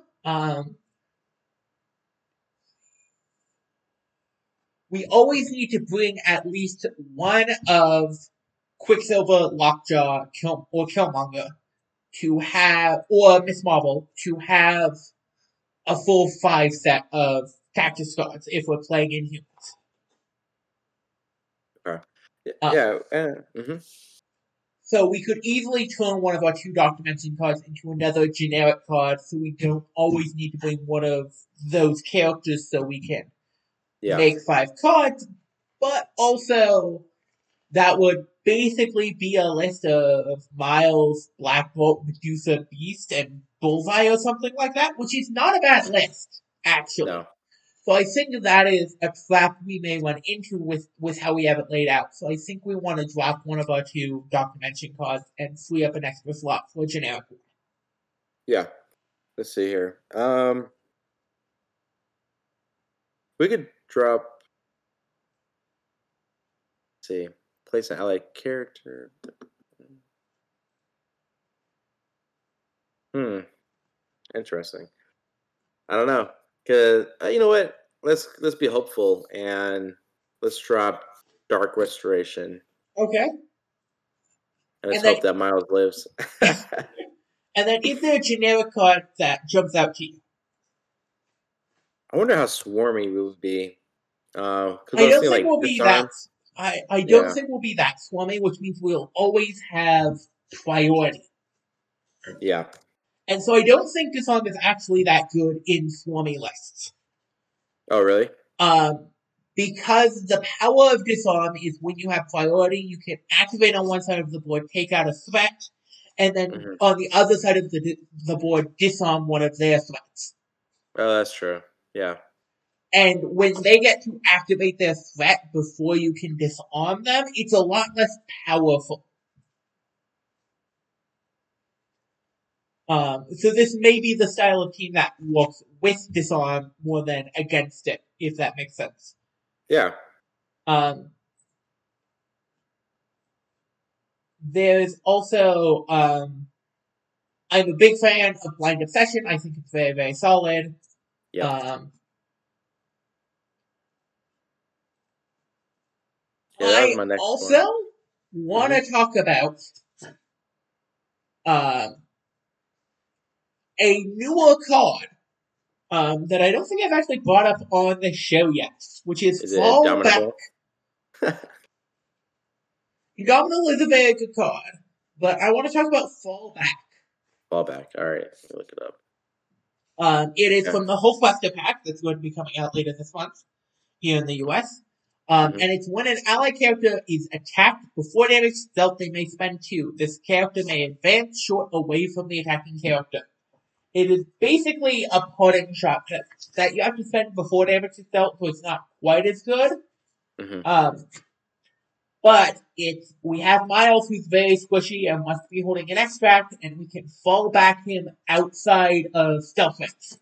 We always need to bring at least one of Quicksilver, Lockjaw, Killmonger to have, or Ms. Marvel, to have a full 5 set of character starts if we're playing Inhumans. So we could easily turn one of our 2 Dark Dimension cards into another generic card, so we don't always need to bring one of those characters, so we can make 5 cards. But also, that would basically be a list of Miles, Black Bolt, Medusa, Beast, and Bullseye or something like that, which is not a bad list, actually. No. So I think that is a trap we may run into with how we have it laid out. So I think we want to drop one of our 2 Dark Dimension cards and free up an extra slot for a generic one. Yeah. Let's see here. We could drop... Let's see. Place an allied character. Interesting. I don't know. Because, you know what, let's be hopeful, and let's drop Dark Restoration. Okay. And let's hope that Miles lives. And then is there a generic card that jumps out to you? I wonder how swarmy we would be. I don't think we'll be that swarmy, which means we'll always have priority. Yeah. And so I don't think this song is actually that good in swarmy lists. Oh, really? Because the power of disarm is when you have priority, you can activate on one side of the board, take out a threat, and then on the other side of the board, disarm one of their threats. Oh, that's true. Yeah. And when they get to activate their threat before you can disarm them, it's a lot less powerful. So this may be the style of team that works with disarm more than against it, if that makes sense. Yeah. There's also, I'm a big fan of Blind Obsession. I think it's very, very solid. Yeah. I also want to talk about, a newer card that I don't think I've actually brought up on the show yet, which is Fallback. Indomitable is a very good card, but I want to talk about Fallback. Fallback, alright, let me look it up. It is from the Hulkbuster pack that's going to be coming out later this month here in the US. And it's when an ally character is attacked before damage is dealt, they may spend 2. This character may advance short away from the attacking character. It is basically a parting shot that you have to spend before damage is dealt, so it's not quite as good. But it's we have Miles, who's very squishy and must be holding an extract, and we can fall back him outside of stealth range.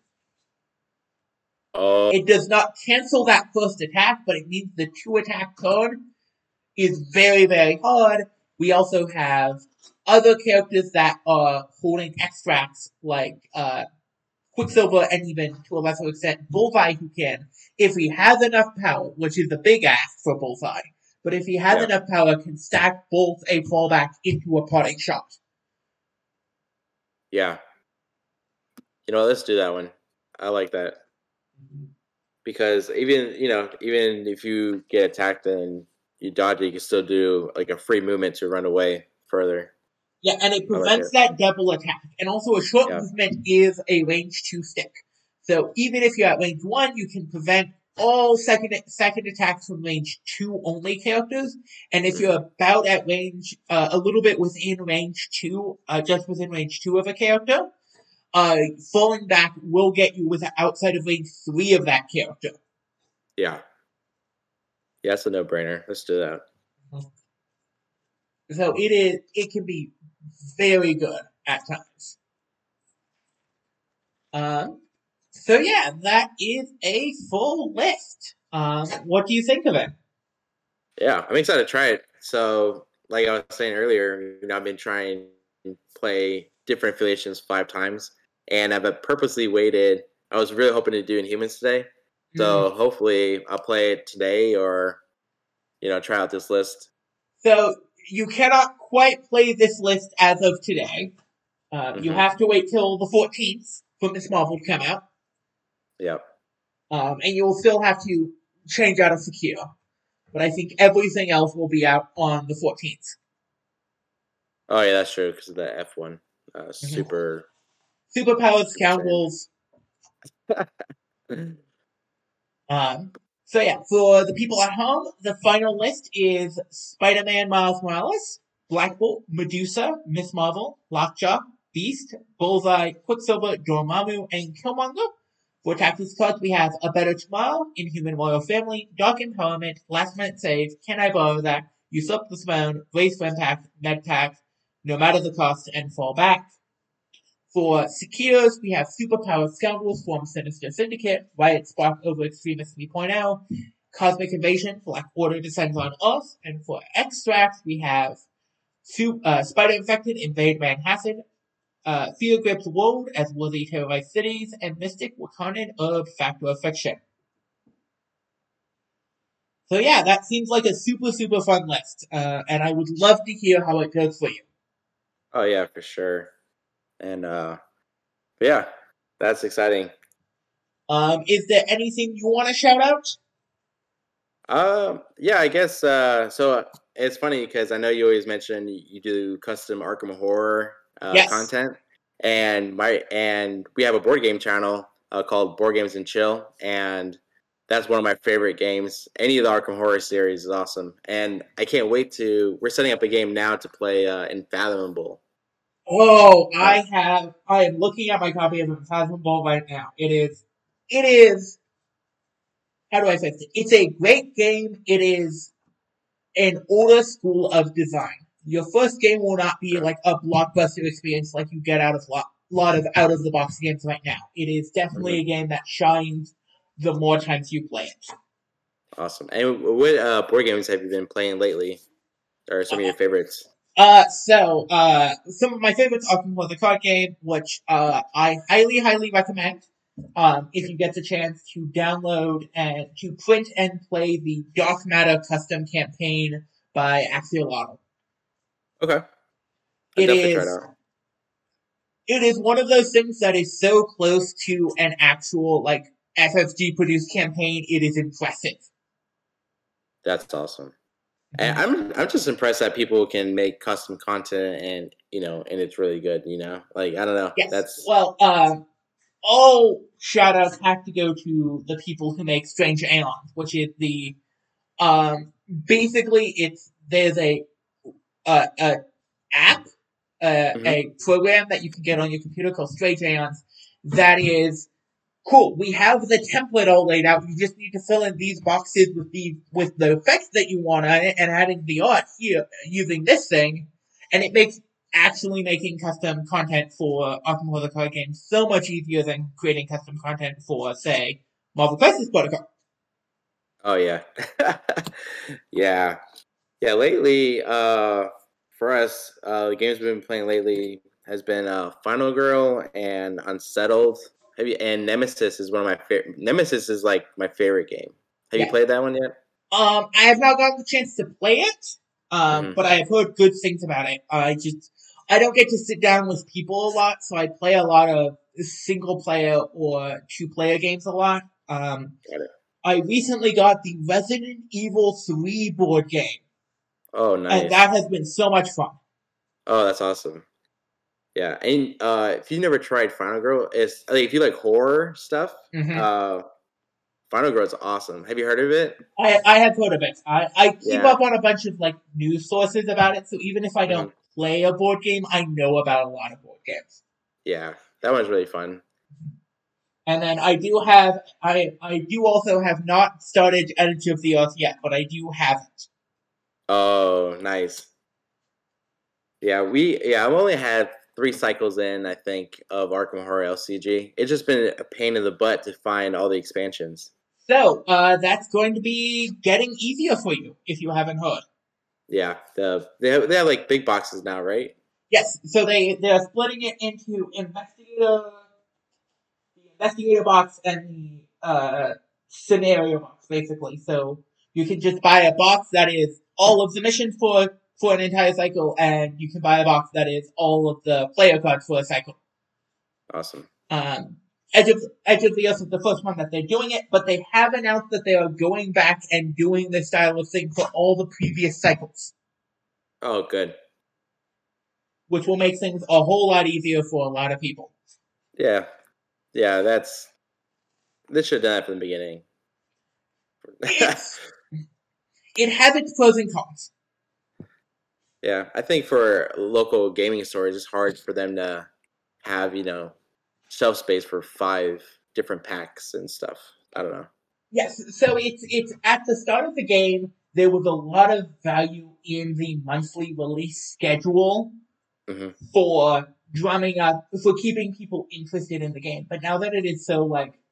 It does not cancel that first attack, but it means the 2 attack card is very, very hard. We also have other characters that are holding extracts, like Quicksilver and even, to a lesser extent, Bullseye, who can, if he has enough power, which is a big ask for Bullseye, but if he has enough power, can stack both a fallback into a parting shot. Yeah. You know, let's do that one. I like that. Because even if you get attacked and you dodge it, you can still do like a free movement to run away further. Yeah, and it prevents that double attack. And also a short movement is a range 2 stick. So even if you're at range 1, you can prevent all second attacks from range 2 only characters. And if you're about at range, a little bit within range 2, just within range 2 of a character, falling back will get you with outside of range 3 of that character. Yeah. Yeah, it's a no-brainer. Let's do that. So it is. It can be very good at times. So yeah, that is a full list. What do you think of it? Yeah, I'm excited to try it. So, like I was saying earlier, I've been trying play different affiliations 5 times. And I've purposely waited. I was really hoping to do Inhumans today. So hopefully I'll play it today or, you know, try out this list. So you cannot quite play this list as of today. You have to wait till the 14th for Ms. Marvel to come out. Yep. And you'll still have to change out of Secure. But I think everything else will be out on the 14th. Oh, yeah, that's true, because of the F1. Superpowers, Scoundrels. So yeah, for the people at home, the final list is Spider-Man Miles Morales, Black Bolt, Medusa, Ms. Marvel, Lockjaw, Beast, Bullseye, Quicksilver, Dormammu, and Killmonger. For Tactics cards, we have A Better Tomorrow, Inhuman Royal Family, Dark Empowerment, Last Minute Save, Can I Borrow That, Usurp the Throne, Race for Impact, Medpack, No Matter the Cost, and Fall Back. For Secures, we have Superpowered Scoundrels form Sinister Syndicate, Riot Spark over Extremist 3.0, Cosmic Invasion, Black Order Descends on Earth, and for Extracts, we have Spider Infected, Invade Manhattan, Fear Grips World as Worthy Terrorized Cities, and Mystic Wakandan Herb Factor of Fiction. So yeah, that seems like a super, super fun list, and I would love to hear how it goes for you. Oh yeah, for sure. And, yeah, that's exciting. Is there anything you want to shout out? Yeah, I guess, so it's funny because I know you always mention you do custom Arkham Horror, yes, content, and we have a board game channel, called Board Games and Chill. And that's one of my favorite games. Any of the Arkham Horror series is awesome. And I can't wait we're setting up a game now to play, Unfathomable. Oh, I am looking at my copy of Unfathomable right now. It is, how do I say this? It's a great game. It is an older school of design. Your first game will not be like a blockbuster experience like you get out of a lot of out-of-the-box games right now. It is definitely a game that shines the more times you play it. Awesome. And what board games have you been playing lately? Or some of your favorites? So, some of my favorites are from the card game, which, I highly, highly recommend, if you get the chance to download and to print and play the Dark Matter custom campaign by Axolotl. Okay. It is one of those things that is so close to an actual, like, FFG produced campaign, it is impressive. That's awesome. And I'm just impressed that people can make custom content and, you know, and it's really good, you know? Like, I don't know. Yes. Well, all shout-outs have to go to the people who make Strange Aeons, which is the, basically there's a app, a program that you can get on your computer called Strange Aeons that is, cool, we have the template all laid out. You just need to fill in these boxes with the effects that you want on it and adding the art here using this thing. And it makes actually making custom content for Arkham Horror card games so much easier than creating custom content for, say, Marvel Crisis Protocol. Oh, yeah. Yeah. Yeah, lately, for us, the games we've been playing lately has been Final Girl and Unsettled. And Nemesis is one of my favorite. Nemesis is like my favorite game. Have you played that one yet? I have not gotten the chance to play it, but I have heard good things about it. I don't get to sit down with people a lot, so I play a lot of single player or 2-player games a lot. I recently got the Resident Evil 3 board game. Oh, nice! And that has been so much fun. Oh, that's awesome. Yeah, and if you've never tried Final Girl, it's like if you like horror stuff, Final Girl is awesome. Have you heard of it? I have heard of it. I keep up on a bunch of like news sources about it, so even if I don't play a board game, I know about a lot of board games. Yeah, that one's really fun. And then I do have I also have not started Edge of the Earth yet, but I do have it. Oh, nice. Yeah, I've only had 3 cycles in, I think, of Arkham Horror LCG. It's just been a pain in the butt to find all the expansions. So, that's going to be getting easier for you, if you haven't heard. Yeah, they have like big boxes now, right? Yes, so they're splitting it into the investigator box and the scenario box, basically. So you can just buy a box that is all of the missions for an entire cycle, and you can buy a box that is all of the player cards for a cycle. Awesome. Edge of the Earth is the first one that they're doing it, but they have announced that they are going back and doing this style of thing for all the previous cycles. Oh, good. Which will make things a whole lot easier for a lot of people. Yeah. Yeah, that's... This should have done it from the beginning. It has its pros and cons. Yeah, I think for local gaming stores, it's hard for them to have, shelf space for 5 different packs and stuff. I don't know. Yes, so it's at the start of the game, there was a lot of value in the monthly release schedule for drumming up, for keeping people interested in the game. But now that it is so,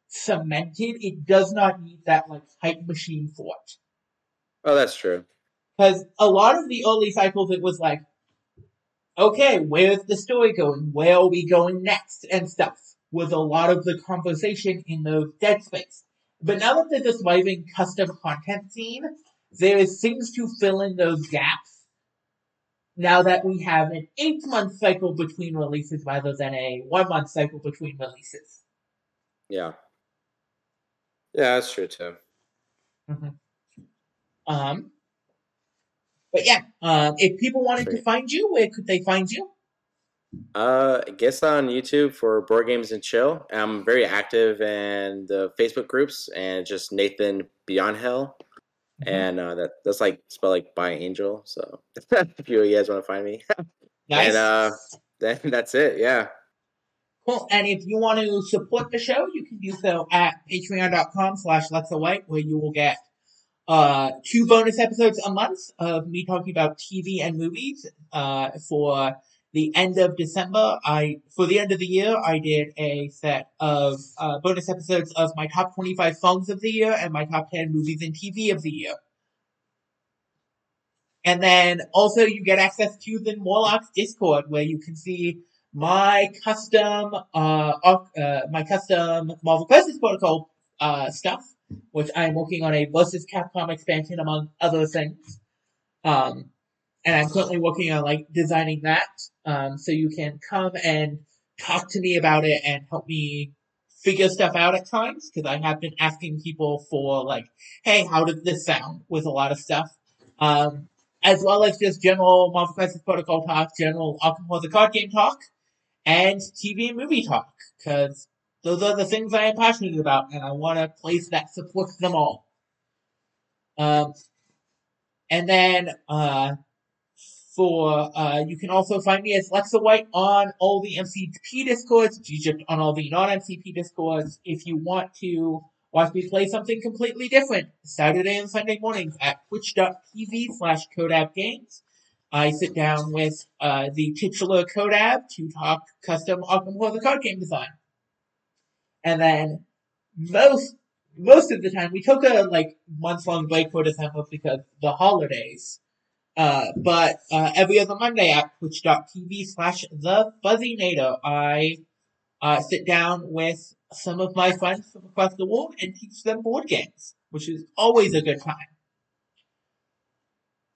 cemented, it does not need that, hype machine for it. Oh, that's true. Because a lot of the early cycles, it was okay, where's the story going? Where are we going next? And stuff was a lot of the conversation in those dead space. But now that there's this thriving custom content scene, there is things to fill in those gaps. Now that we have an 8-month cycle between releases rather than a 1-month cycle between releases. Yeah. Yeah, that's true too. But yeah, if people wanted to find you, where could they find you? I guess on YouTube for Board Games and Chill. I'm very active in the Facebook groups and just Nathan Beyond Hell. And that's spelled by Angel. So if you guys want to find me. Nice. And then that's it, yeah. Cool. And if you want to support the show, you can do so at patreon.com/LexaWhite, where you will get 2 bonus episodes a month of me talking about TV and movies. For the end of December, for the end of the year, I did a set of bonus episodes of my top 25 songs of the year and my top 10 movies and TV of the year. And then also you get access to the Morlocks Discord, where you can see my custom Marvel Crisis Protocol stuff, which I'm working on a Versus Capcom expansion, among other things. And I'm currently working on, designing that. So you can come and talk to me about it and help me figure stuff out at times, because I have been asking people for, hey, how does this sound with a lot of stuff? As well as just general Marvel Crisis Protocol talk, general Arkham Horror the Card Game talk, and TV and movie talk, because those are the things I am passionate about, and I want a place that supports them all. And then, you can also find me as Lexa White on all the MCP discords, Egypt on all the non-MCP discords. If you want to watch me play something completely different, Saturday and Sunday mornings at twitch.tv/CodabGames. I sit down with, the titular Codab to talk custom Arkham Horror the Card Game design. And then most of the time, we took a month-long break for December because of the holidays. But every other Monday at twitch.tv/TheFuzzyNator, I sit down with some of my friends from across the world and teach them board games, which is always a good time.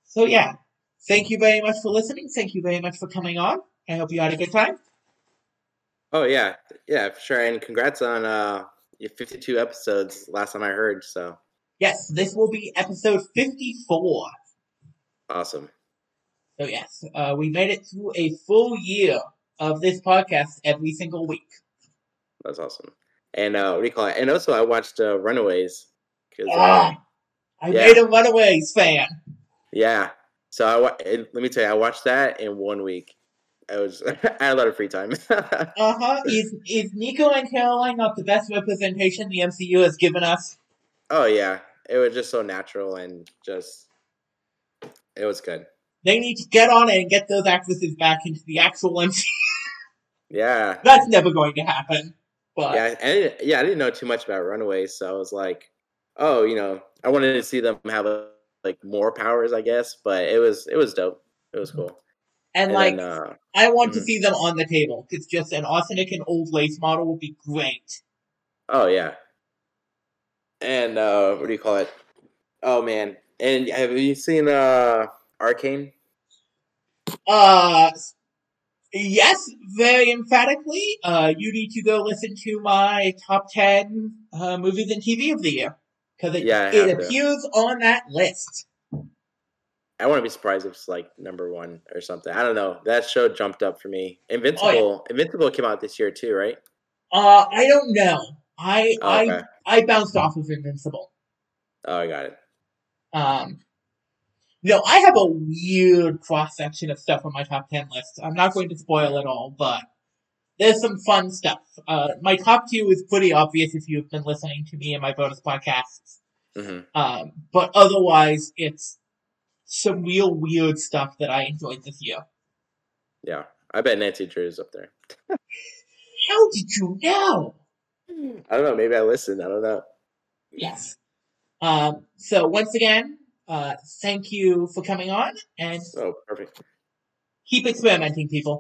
So yeah, thank you very much for listening. Thank you very much for coming on. I hope you had a good time. Oh, yeah, for sure. And congrats on 52 episodes last time I heard, so. Yes, this will be episode 54. Awesome. So, yes, we made it through a full year of this podcast every single week. That's awesome. And what do you call it? And also I watched Runaways. Made a Runaways fan. Yeah. So let me tell you, I watched that in 1 week. I had a lot of free time. Is Nico and Caroline not the best representation the MCU has given us? Oh, yeah. It was just so natural and it was good. They need to get on it and get those actresses back into the actual MCU. Yeah. That's never going to happen. But I didn't know too much about Runaways, so I was I wanted to see them have more powers, I guess, but it was dope. It was cool. And like, then, I want to see them on the table. It's just an authentic and old lace model would be great. Oh, yeah. And, what do you call it? Oh, man. And have you seen, Arcane? Yes, very emphatically. You need to go listen to my top 10 movies and TV of the year. Because it appears on that list. I wouldn't be surprised if it's like number one or something. I don't know. That show jumped up for me. Invincible. Oh, yeah. Invincible came out this year too, right? I don't know. I bounced off of Invincible. Oh, I got it. No, I have a weird cross-section of stuff on my top 10 list. I'm not going to spoil it all, but there's some fun stuff. My top 2 is pretty obvious if you've been listening to me and my bonus podcasts. Mm-hmm. But otherwise, it's some real weird stuff that I enjoyed this year. Yeah, I bet Nancy Drew is up there. How did you know? I don't know. Maybe I listened. I don't know. Yes. So once again, thank you for coming on. And perfect. Keep experimenting, people.